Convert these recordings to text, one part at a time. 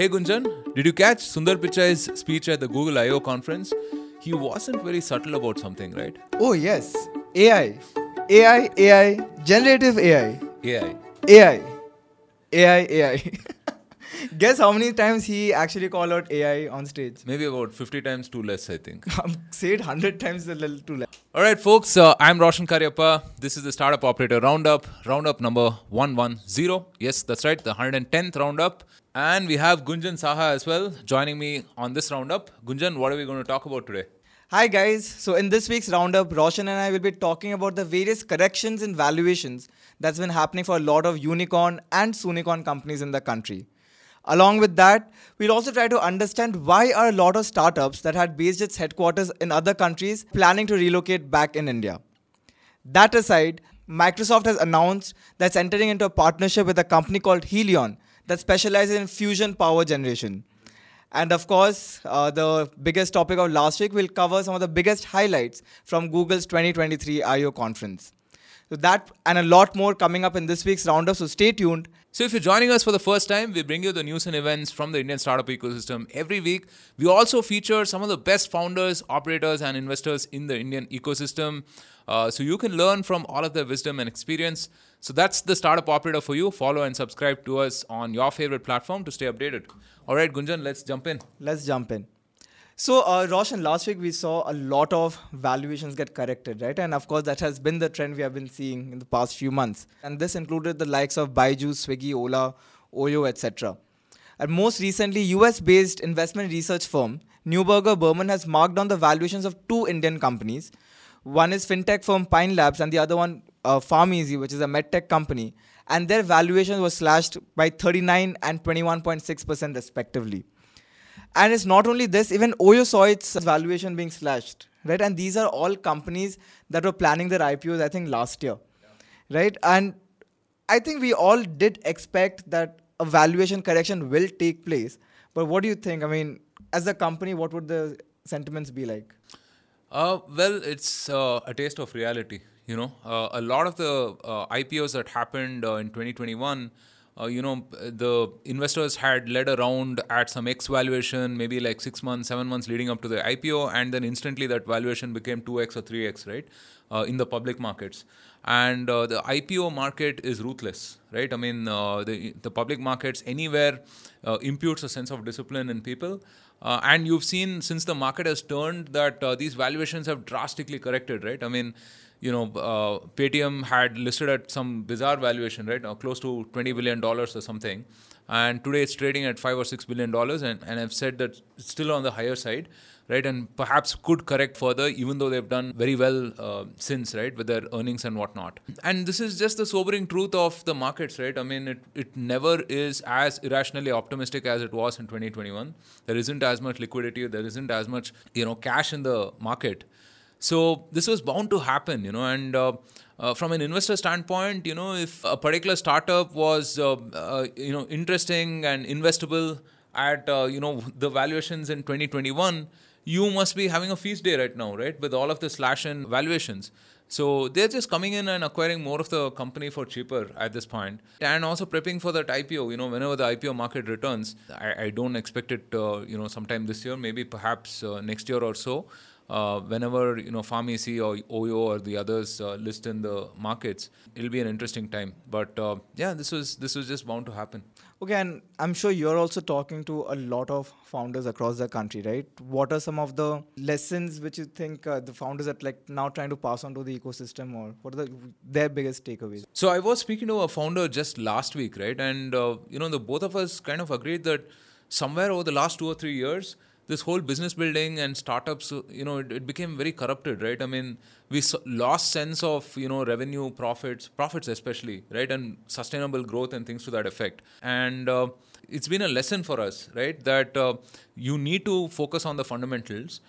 Hey Gunjan, did you catch Sundar Pichai's speech at the Google I/O conference? He wasn't very subtle about something, right? Oh yes, AI, generative AI. Guess how many times he actually called out AI on stage? Maybe about 50 times too less, I think. Say it 100 times a little too less. Alright folks, I'm Roshan Karyappa. This is the Startup Operator Roundup. Roundup number 110. Yes, that's right, the 110th Roundup. And we have Gunjan Saha as well joining me on this Roundup. Gunjan, what are we going to talk about today? Hi guys, so in this week's roundup, Roshan and I will be talking about the various corrections in valuations that's been happening for a lot of unicorn and sunicorn companies in the country. Along with that, we'll also try to understand why are a lot of startups that had based its headquarters in other countries planning to relocate back in India. That aside, Microsoft has announced that's entering into a partnership with a company called Helion that specializes in fusion power generation. And of course, the biggest topic of last week, we'll cover some of the biggest highlights from Google's 2023 I/O conference. So that and a lot more coming up in this week's roundup, so stay tuned. So if you're joining us for the first time, we bring you the news and events from the Indian startup ecosystem every week. We also feature some of the best founders, operators and investors in the Indian ecosystem. So you can learn from all of their wisdom and experience. So that's the Startup Operator for you. Follow and subscribe to us on your favorite platform to stay updated. All right, Gunjan, let's jump in. So Roshan, last week we saw a lot of valuations get corrected, right? And of course, that has been the trend we have been seeing in the past few months. And this included the likes of Byju's, Swiggy, Ola, Oyo, etc. And most recently, US-based investment research firm Neuberger Berman has marked down the valuations of two Indian companies. One is fintech firm Pine Labs and the other one PharmEasy, which is a medtech company. And their valuations were slashed by 39 and 21.6% respectively. And it's not only this, even Oyo saw its valuation being slashed, right? And these are all companies that were planning their IPOs, I think, last year, right? And I think we all did expect that a valuation correction will take place. But what do you think? I mean, as a company, what would the sentiments be like? Well, it's a taste of reality, you know. A lot of the IPOs that happened in 2021... the investors had led a round at some X valuation, maybe like 6 months, 7 months leading up to the IPO. And then instantly that valuation became 2X or 3X, right? In the public markets. And the IPO market is ruthless, right? I mean, the public markets anywhere imputes a sense of discipline in people. And you've seen since the market has turned that these valuations have drastically corrected, right? I mean, Paytm had listed at some bizarre valuation, right? Close to $20 billion or something. And today it's trading at $5 or $6 billion. And I've said that it's still on the higher side, right? And perhaps could correct further, even though they've done very well since, right? With their earnings and whatnot. And this is just the sobering truth of the markets, right? I mean, it never is as irrationally optimistic as it was in 2021. There isn't as much liquidity. There isn't as much, cash in the market. So this was bound to happen, and from an investor standpoint, if a particular startup was, interesting and investable at, the valuations in 2021, you must be having a feast day right now, right? With all of the slash in valuations. So they're just coming in and acquiring more of the company for cheaper at this point and also prepping for that IPO, whenever the IPO market returns. I don't expect it, sometime this year, maybe perhaps next year or so. Whenever, PharmEasy or Oyo or the others list in the markets, it'll be an interesting time. But this was just bound to happen. Okay, and I'm sure you're also talking to a lot of founders across the country, right? What are some of the lessons which you think the founders are now trying to pass on to the ecosystem, or what are their biggest takeaways? So I was speaking to a founder just last week, right? And, the both of us kind of agreed that somewhere over the last 2 or 3 years, this whole business building and startups, it became very corrupted, right? I mean, we lost sense of, revenue, profits especially, right? And sustainable growth and things to that effect. And it's been a lesson for us, right? That you need to focus on the fundamentals,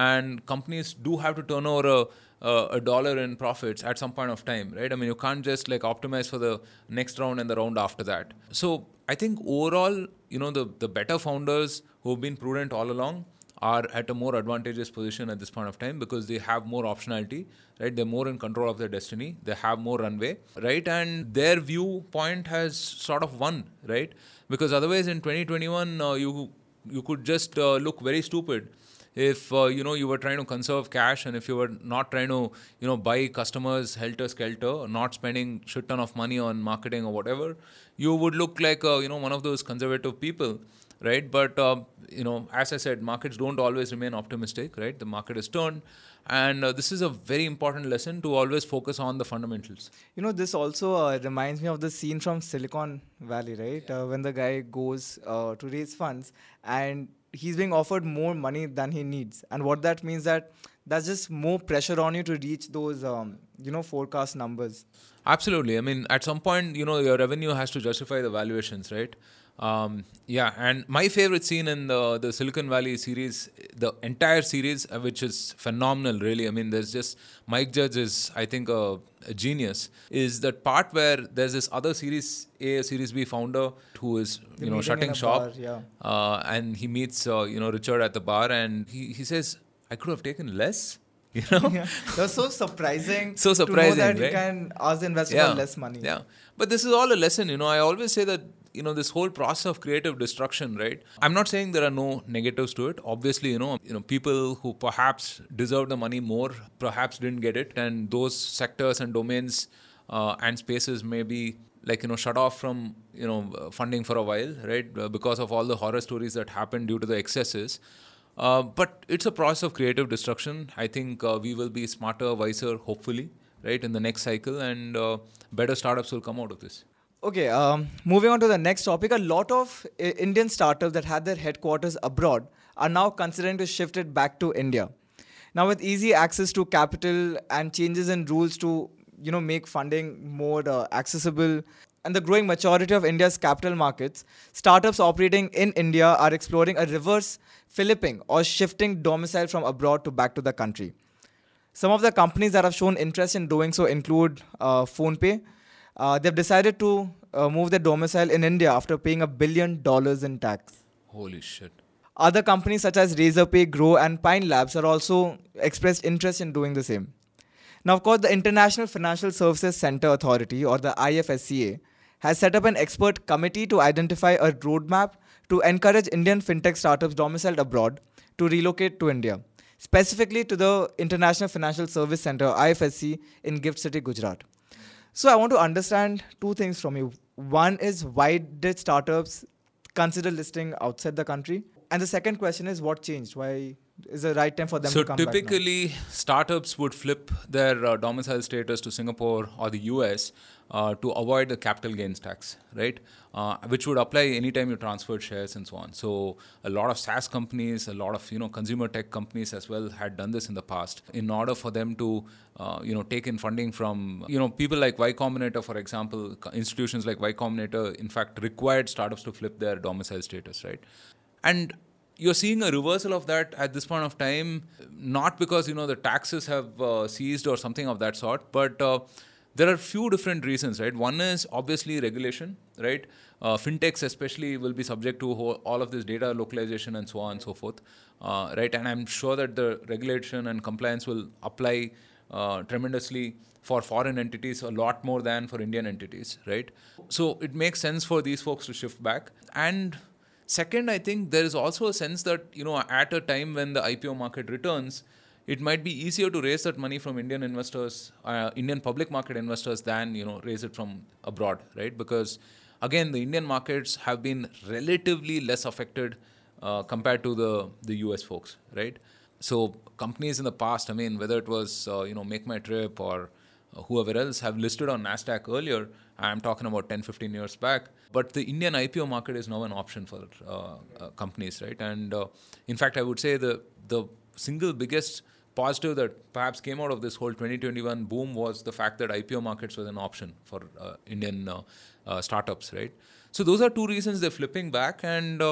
and companies do have to turn over a dollar in profits at some point of time, right? I mean, you can't just optimize for the next round and the round after that. So I think overall, the better founders who've been prudent all along are at a more advantageous position at this point of time because they have more optionality, right? They're more in control of their destiny. They have more runway, right? And their viewpoint has sort of won, right? Because otherwise in 2021, you could just look very stupid if, you were trying to conserve cash and if you were not trying to, buy customers helter-skelter, not spending shit ton of money on marketing or whatever, you would look like, one of those conservative people. Right. But, as I said, markets don't always remain optimistic. Right. The market has turned. And this is a very important lesson to always focus on the fundamentals. This also reminds me of the scene from Silicon Valley. Right. Yeah. When the guy goes to raise funds and he's being offered more money than he needs. And what that means that that's just more pressure on you to reach those, forecast numbers. Absolutely. I mean, at some point, your revenue has to justify the valuations. Right. And my favorite scene in the Silicon Valley series, the entire series, which is phenomenal, really. I mean, there's just Mike Judge is, I think, a genius. Is that part where there's this other series A, series B founder who is, shutting shop, bar, yeah. And he meets, Richard at the bar, and he says, "I could have taken less." Yeah. That's so surprising. To know that right? You can ask the investor for less money. Yeah, but this is all a lesson. I always say that. This whole process of creative destruction, right? I'm not saying there are no negatives to it. Obviously, people who perhaps deserve the money more, perhaps didn't get it. And those sectors and domains and spaces may be shut off from, funding for a while, right? Because of all the horror stories that happened due to the excesses. But it's a process of creative destruction. I think we will be smarter, wiser, hopefully, right? In the next cycle and better startups will come out of this. Okay, moving on to the next topic. A lot of Indian startups that had their headquarters abroad are now considering to shift it back to India. Now, with easy access to capital and changes in rules to, make funding more accessible and the growing maturity of India's capital markets, startups operating in India are exploring a reverse flipping or shifting domicile from abroad to back to the country. Some of the companies that have shown interest in doing so include PhonePe. They've decided to move their domicile in India after paying $1 billion in tax. Holy shit. Other companies such as Razorpay, Grow and Pine Labs are also expressed interest in doing the same. Now, of course, the International Financial Services Center Authority or the IFSCA has set up an expert committee to identify a roadmap to encourage Indian fintech startups domiciled abroad to relocate to India, specifically to the International Financial Services Center, IFSC, in Gift City, Gujarat. So I want to understand two things from you. One is, why did startups consider listing outside the country? And the second question is, what changed? Why is the right time for them to come back? So typically, startups would flip their domicile status to Singapore or the US to avoid the capital gains tax, right? Which would apply anytime you transferred shares and so on. So a lot of SaaS companies, a lot of consumer tech companies as well had done this in the past in order for them to take in funding from, people like Y Combinator, for example. Institutions like Y Combinator, in fact, required startups to flip their domicile status, right? And you're seeing a reversal of that at this point of time, not because, the taxes have ceased or something of that sort, but there are few different reasons, right? One is obviously regulation, right? Fintechs especially will be subject to all of this data localization and so on and so forth, right? And I'm sure that the regulation and compliance will apply tremendously for foreign entities a lot more than for Indian entities, right? So it makes sense for these folks to shift back. And second, I think there is also a sense that, at a time when the IPO market returns, it might be easier to raise that money from Indian investors, Indian public market investors than, raise it from abroad, right? Because, again, the Indian markets have been relatively less affected compared to the US folks, right? So companies in the past, I mean, whether it was, Make My Trip or whoever else have listed on NASDAQ earlier, I'm talking about 10, 15 years back. But the Indian IPO market is now an option for companies, right? And in fact, I would say the single biggest positive that perhaps came out of this whole 2021 boom was the fact that IPO markets was an option for Indian startups, right? So those are two reasons they're flipping back, and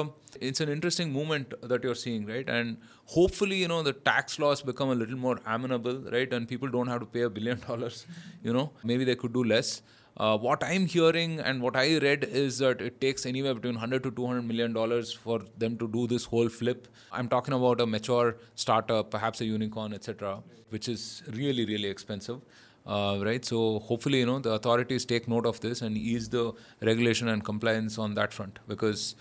it's an interesting movement that you're seeing, right? And hopefully, the tax laws become a little more amenable, right? And people don't have to pay $1 billion, maybe they could do less. What I'm hearing and what I read is that it takes anywhere between $100 to $200 million for them to do this whole flip. I'm talking about a mature startup, perhaps a unicorn, etc., which is really, really expensive. Right. So hopefully, the authorities take note of this and ease the regulation and compliance on that front, because,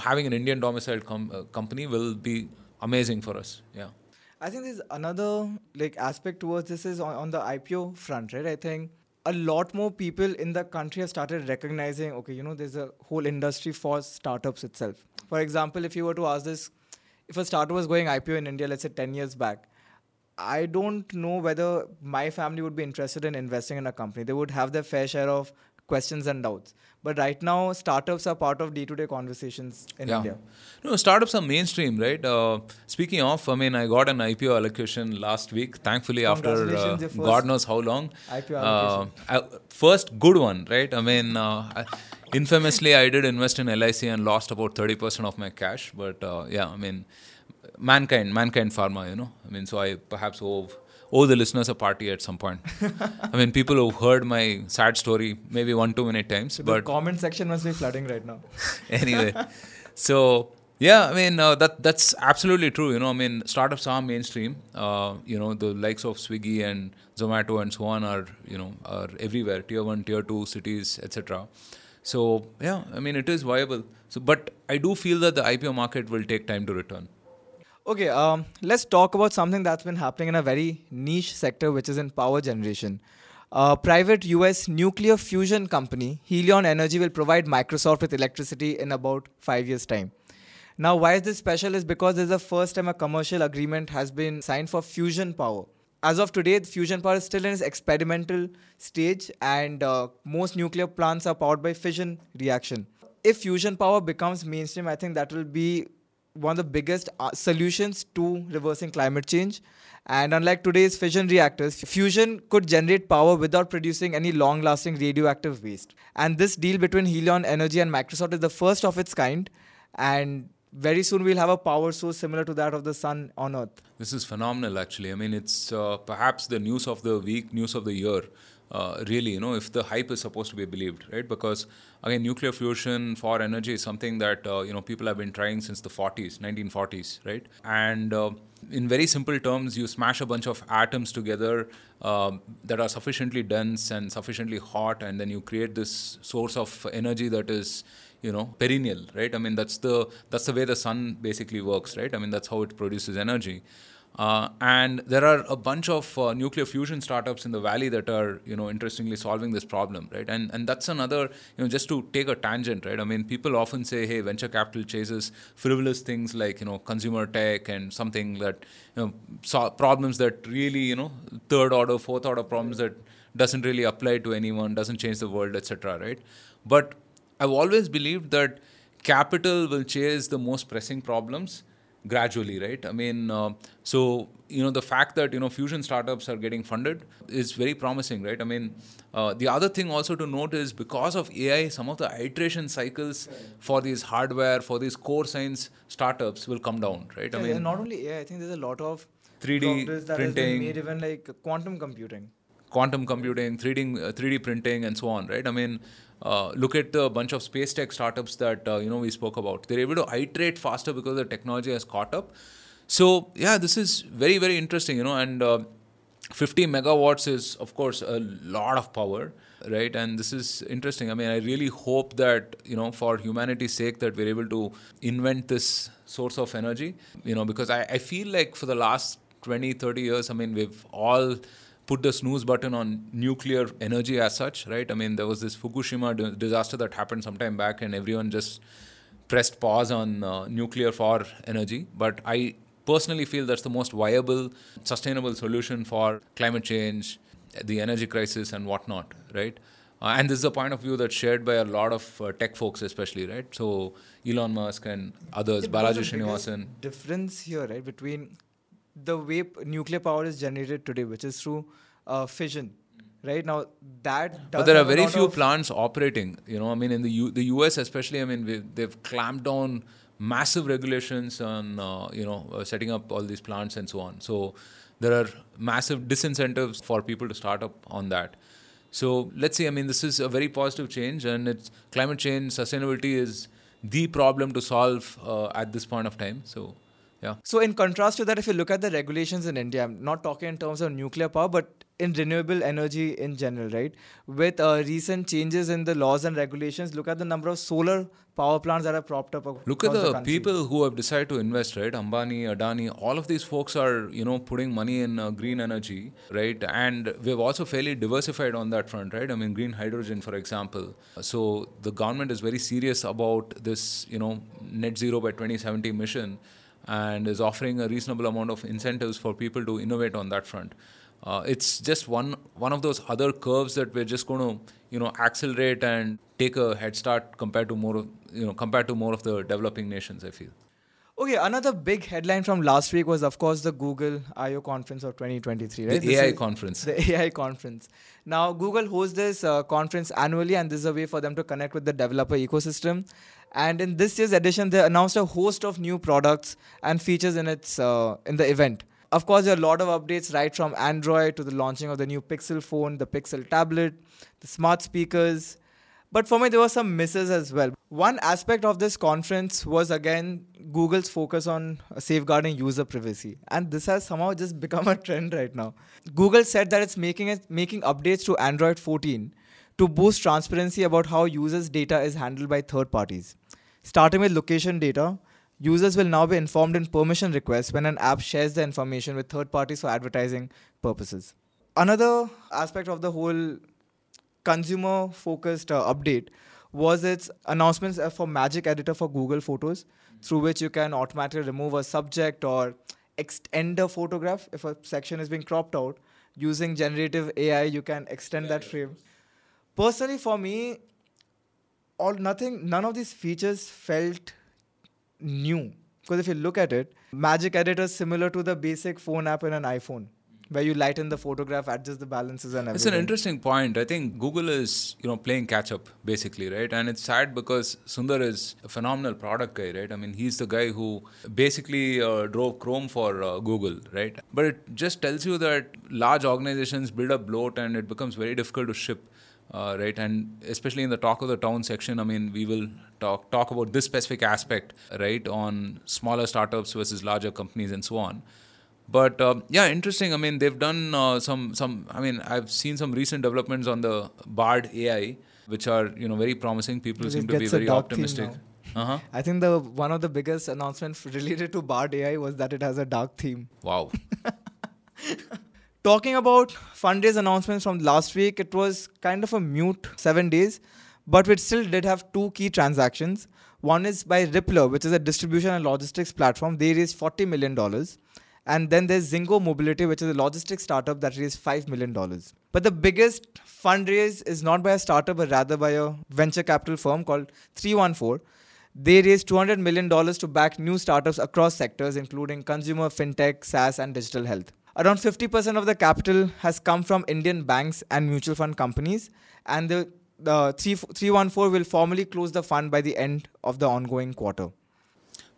having an Indian domiciled company will be amazing for us. Yeah. I think there's another aspect towards this is on the IPO front, right? I think a lot more people in the country have started recognizing, there's a whole industry for startups itself. For example, if you were to ask this, if a startup was going IPO in India, let's say 10 years back, I don't know whether my family would be interested in investing in a company. They would have their fair share of questions and doubts. But right now, startups are part of day-to-day conversations in India. No, startups are mainstream, right? Speaking of, I got an IPO allocation last week, thankfully, after God knows how long. IPO allocation. First good one, right? Infamously, I did invest in LIC and lost about 30% of my cash. But Mankind Pharma, so I perhaps owe the listeners a party at some point. People who've heard my sad story maybe 1-2 minute times. So but the comment section must be flooding right now. Anyway, so that's absolutely true. Startups are mainstream. The likes of Swiggy and Zomato and so on are are everywhere, tier 1, tier 2 cities, etc. So it is viable. So, but I do feel that the IPO market will take time to return. Okay, let's talk about something that's been happening in a very niche sector, which is in power generation. Private US nuclear fusion company, Helion Energy, will provide Microsoft with electricity in about 5 years' time. Now, why is this special? Is because this is the first time a commercial agreement has been signed for fusion power. As of today, fusion power is still in its experimental stage, and most nuclear plants are powered by fission reaction. If fusion power becomes mainstream, I think that will be one of the biggest solutions to reversing climate change. And unlike today's fission reactors, fusion could generate power without producing any long-lasting radioactive waste. And this deal between Helion Energy and Microsoft is the first of its kind. And very soon we'll have a power source similar to that of the sun on Earth. This is phenomenal, actually. It's perhaps the news of the week, news of the year. Really, if the hype is supposed to be believed, right? Because again, nuclear fusion for energy is something that people have been trying since the 1940s, right? And in very simple terms, you smash a bunch of atoms together that are sufficiently dense and sufficiently hot, and then you create this source of energy that is, perennial, right? That's the way the sun basically works, right? That's how it produces energy. And there are a bunch of nuclear fusion startups in the valley that are, interestingly solving this problem, right? And that's another, just to take a tangent, right? People often say, hey, venture capital chases frivolous things like, consumer tech and something that, problems that really, third order, fourth order problems that doesn't really apply to anyone, doesn't change the world, etc., right? But I've always believed that capital will chase the most pressing problems gradually, right? The fact that, fusion startups are getting funded is very promising, right? The other thing also to note is because of AI, some of the iteration cycles for these hardware, for these core science startups will come down, right? Yeah, not only AI, I think there's a lot of 3D progress that has been made, even like quantum computing, 3D printing, and so on, right? Look at the bunch of space tech startups that, we spoke about. They're able to iterate faster because the technology has caught up. So, yeah, this is very, very interesting, 50 megawatts is, of course, a lot of power, right? And this is interesting. I really hope that, for humanity's sake, that we're able to invent this source of energy, because I feel like for the last 20, 30 years, we've all put the snooze button on nuclear energy as such, right? There was this Fukushima disaster that happened sometime back, and everyone just pressed pause on nuclear for energy. But I personally feel that's the most viable, sustainable solution for climate change, the energy crisis, and whatnot, right? And this is a point of view that's shared by a lot of tech folks, especially, right? So Elon Musk and others, Balaji Srinivasan. Difference here, right, between the way nuclear power is generated today, which is through fission, right? Now, but there are very few plants operating, in the US especially, they've clamped down massive regulations on, setting up all these plants and so on. So there are massive disincentives for people to start up on that. So let's see, I mean, this is a very positive change, and it's climate change, sustainability is the problem to solve at this point of time. So, yeah. So in contrast to that, if you look at the regulations in India, I'm not talking in terms of nuclear power, but in renewable energy in general, right? With recent changes in the laws and regulations, look at the number of solar power plants that are propped up across the country. Look at the people who have decided to invest, right? Ambani, Adani, all of these folks are, you know, putting money in green energy, right? And we've also fairly diversified on that front, right? I mean, green hydrogen, for example. So the government is very serious about this, you know, net zero by 2070 mission, and is offering a reasonable amount of incentives for people to innovate on that front. It's just one of those other curves that we're just going to, you know, accelerate and take a head start compared to more of, you know, compared to more of the developing nations, I feel. Okay, another big headline from last week was, of course, the Google I/O conference of 2023, right? The AI conference. Now, Google hosts this conference annually, and this is a way for them to connect with the developer ecosystem. And in this year's edition, they announced a host of new products and features in the event. Of course, there are a lot of updates right from Android to the launching of the new Pixel phone, the Pixel tablet, the smart speakers. But for me, there were some misses as well. One aspect of this conference was, again, Google's focus on safeguarding user privacy. And this has somehow just become a trend right now. Google said that it's making updates to Android 14 to boost transparency about how users' data is handled by third parties. Starting with location data, users will now be informed in permission requests when an app shares the information with third parties for advertising purposes. Another aspect of the whole consumer-focused update was its announcements for Magic Editor for Google Photos, through which you can automatically remove a subject or extend a photograph. If a section is being cropped out, using generative AI, you can extend that frame. Personally, for me, none of these features felt new, because if you look at it, Magic Editor is similar to the basic phone app in an iPhone, where you lighten the photograph, adjust the balances and everything. It's an interesting point. I think Google is, you know, playing catch up basically, right? And it's sad because Sundar is a phenomenal product guy, right? I mean, he's the guy who basically drove Chrome for Google, right? But it just tells you that large organizations build up bloat and it becomes very difficult to ship. Right, and especially in the talk of the town section, I mean, we will talk about this specific aspect, right, on smaller startups versus larger companies and so on. But yeah, interesting. I mean, they've done some. I mean, I've seen some recent developments on the Bard AI, which are, you know, very promising. People seem to be very optimistic. Uh-huh. I think one of the biggest announcements related to Bard AI was that it has a dark theme. Wow. Talking about fundraise announcements from last week, it was kind of a mute 7 days, but we still did have two key transactions. One is by Rippler, which is a distribution and logistics platform. They raised $40 million. And then there's Zingo Mobility, which is a logistics startup that raised $5 million. But the biggest fundraise is not by a startup, but rather by a venture capital firm called 314. They raised $200 million to back new startups across sectors, including consumer, fintech, SaaS, and digital health. Around 50% of the capital has come from Indian banks and mutual fund companies, and the 314 will formally close the fund by the end of the ongoing quarter.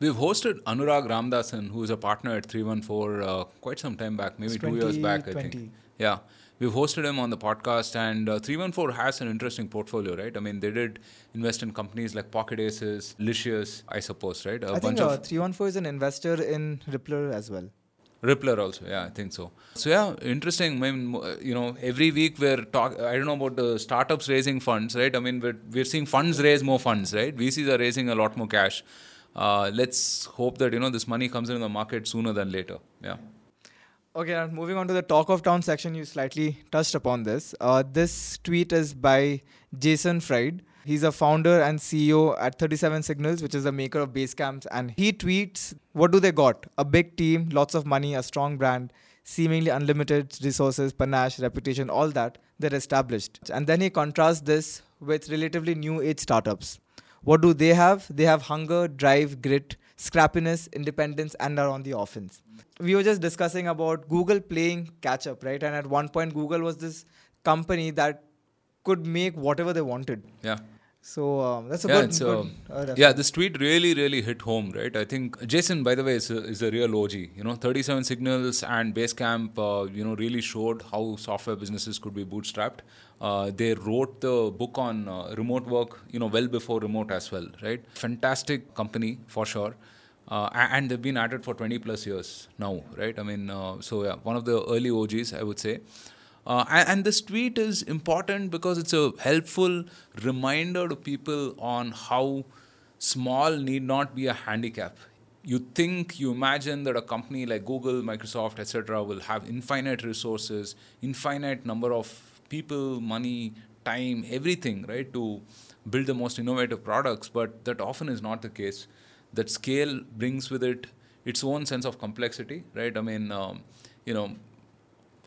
We've hosted Anurag Ramdasan, who is a partner at 314, quite some time back, maybe 2 years back, I think. Yeah, we've hosted him on the podcast, and 314 has an interesting portfolio, right? I mean, they did invest in companies like Pocket Aces, Licious, I suppose, right? I think 314 is an investor in Rippler as well. Rippler also, yeah, I think so. So yeah, interesting. I mean, you know, every week we're I don't know about the startups raising funds, right? I mean, we're seeing funds raise more funds, right? VCs are raising a lot more cash. Let's hope that, you know, this money comes into the market sooner than later. Yeah. Okay, now moving on to the talk of town section, you slightly touched upon this. This tweet is by Jason Fried. He's a founder and CEO at 37 Signals, which is the maker of Basecamps. And he tweets, what do they got? A big team, lots of money, a strong brand, seemingly unlimited resources, panache, reputation, all that. They're established. And then he contrasts this with relatively new age startups. What do they have? They have hunger, drive, grit, scrappiness, independence, and are on the offense. We were just discussing about Google playing catch up, right? And at one point, Google was this company that could make whatever they wanted. Yeah. So that's a good. Yeah, this tweet really hit home, right? I think Jason, by the way, is a real OG. 37 Signals and Basecamp, really showed how software businesses could be bootstrapped. They wrote the book on remote work, well before remote as well, right? Fantastic company for sure. And they've been at it for 20 plus years now, right? I mean, one of the early OGs, I would say. And this tweet is important because it's a helpful reminder to people on how small need not be a handicap. You imagine that a company like Google, Microsoft, etc. will have infinite resources, infinite number of people, money, time, everything, right, to build the most innovative products. But that often is not the case. That scale brings with it its own sense of complexity, right? I mean, a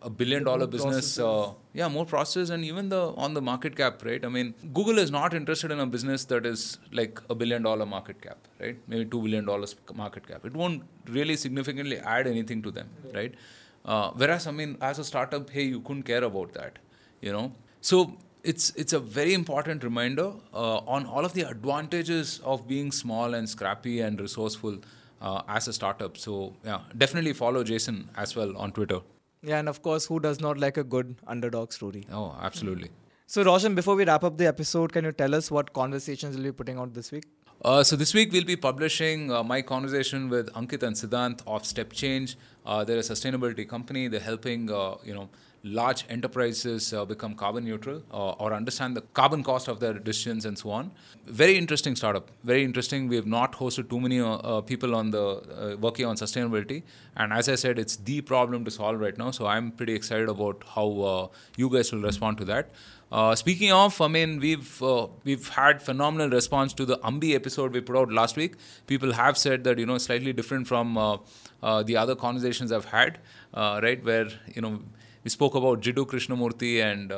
$1 billion business, more processes, and even on the market cap, right? I mean, Google is not interested in a business that is like a $1 billion market cap, right? Maybe $2 billion market cap. It won't really significantly add anything to them, right? Whereas, I mean, as a startup, hey, you couldn't care about that, So it's a very important reminder on all of the advantages of being small and scrappy and resourceful as a startup. So yeah, definitely follow Jason as well on Twitter. Yeah, and of course, who does not like a good underdog story? Oh, absolutely. So, Roshan, before we wrap up the episode, can you tell us what conversations we'll be putting out this week? So, this week we'll be publishing my conversation with Ankit and Siddhant of Step Change. They're a sustainability company. They're helping, large enterprises become carbon neutral or understand the carbon cost of their decisions and so on. Very interesting startup. Very interesting. We have not hosted too many people on the working on sustainability. And as I said, it's the problem to solve right now. So I'm pretty excited about how you guys will respond to that. Speaking of, I mean, we've had phenomenal response to the Ambi episode we put out last week. People have said that, slightly different from the other conversations I've had, right, where, we spoke about Jiddu Krishnamurthy and,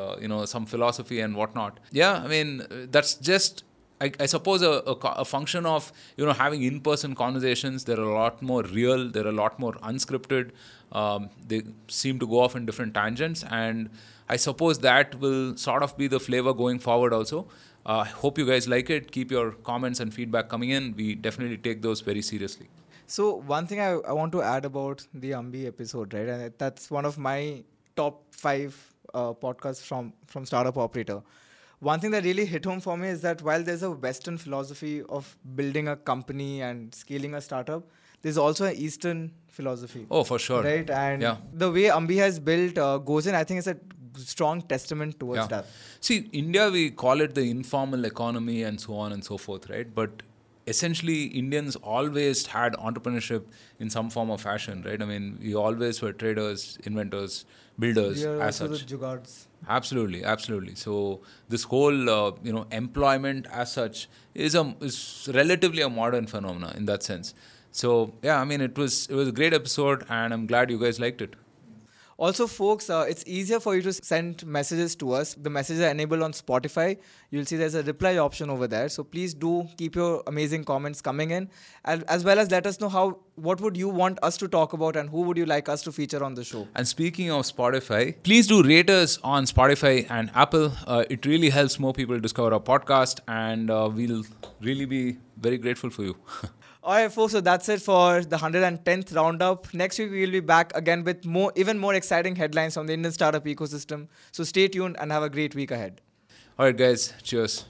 some philosophy and whatnot. Yeah, I mean, that's just, I suppose, a function of, having in-person conversations. They're a lot more real. They're a lot more unscripted. They seem to go off in different tangents. And I suppose that will sort of be the flavor going forward also. I hope you guys like it. Keep your comments and feedback coming in. We definitely take those very seriously. So one thing I want to add about the Ambi episode, right? And that's one of my top 5 podcasts from Startup Operator. One thing that really hit home for me is that while there's a Western philosophy of building a company and scaling a startup, there's also an Eastern philosophy. Oh, for sure. Right? And the way Ambi has built goes in, I think it's a strong testament towards that. See, India, we call it the informal economy and so on and so forth, right? But essentially, Indians always had entrepreneurship in some form or fashion, right? I mean, we always were traders, inventors, builders, as such. Absolutely. So this whole, employment as such is relatively a modern phenomena in that sense. So yeah, I mean, it was a great episode, and I'm glad you guys liked it. Also, folks, it's easier for you to send messages to us. The messages are enabled on Spotify. You'll see there's a reply option over there. So please do keep your amazing comments coming in, as well as let us know what would you want us to talk about and who would you like us to feature on the show. And speaking of Spotify, please do rate us on Spotify and Apple. It really helps more people discover our podcast, and we'll really be very grateful for you. Alright, folks, so that's it for the 110th roundup. Next week, we'll be back again with even more exciting headlines from the Indian startup ecosystem. So stay tuned and have a great week ahead. Alright, guys. Cheers.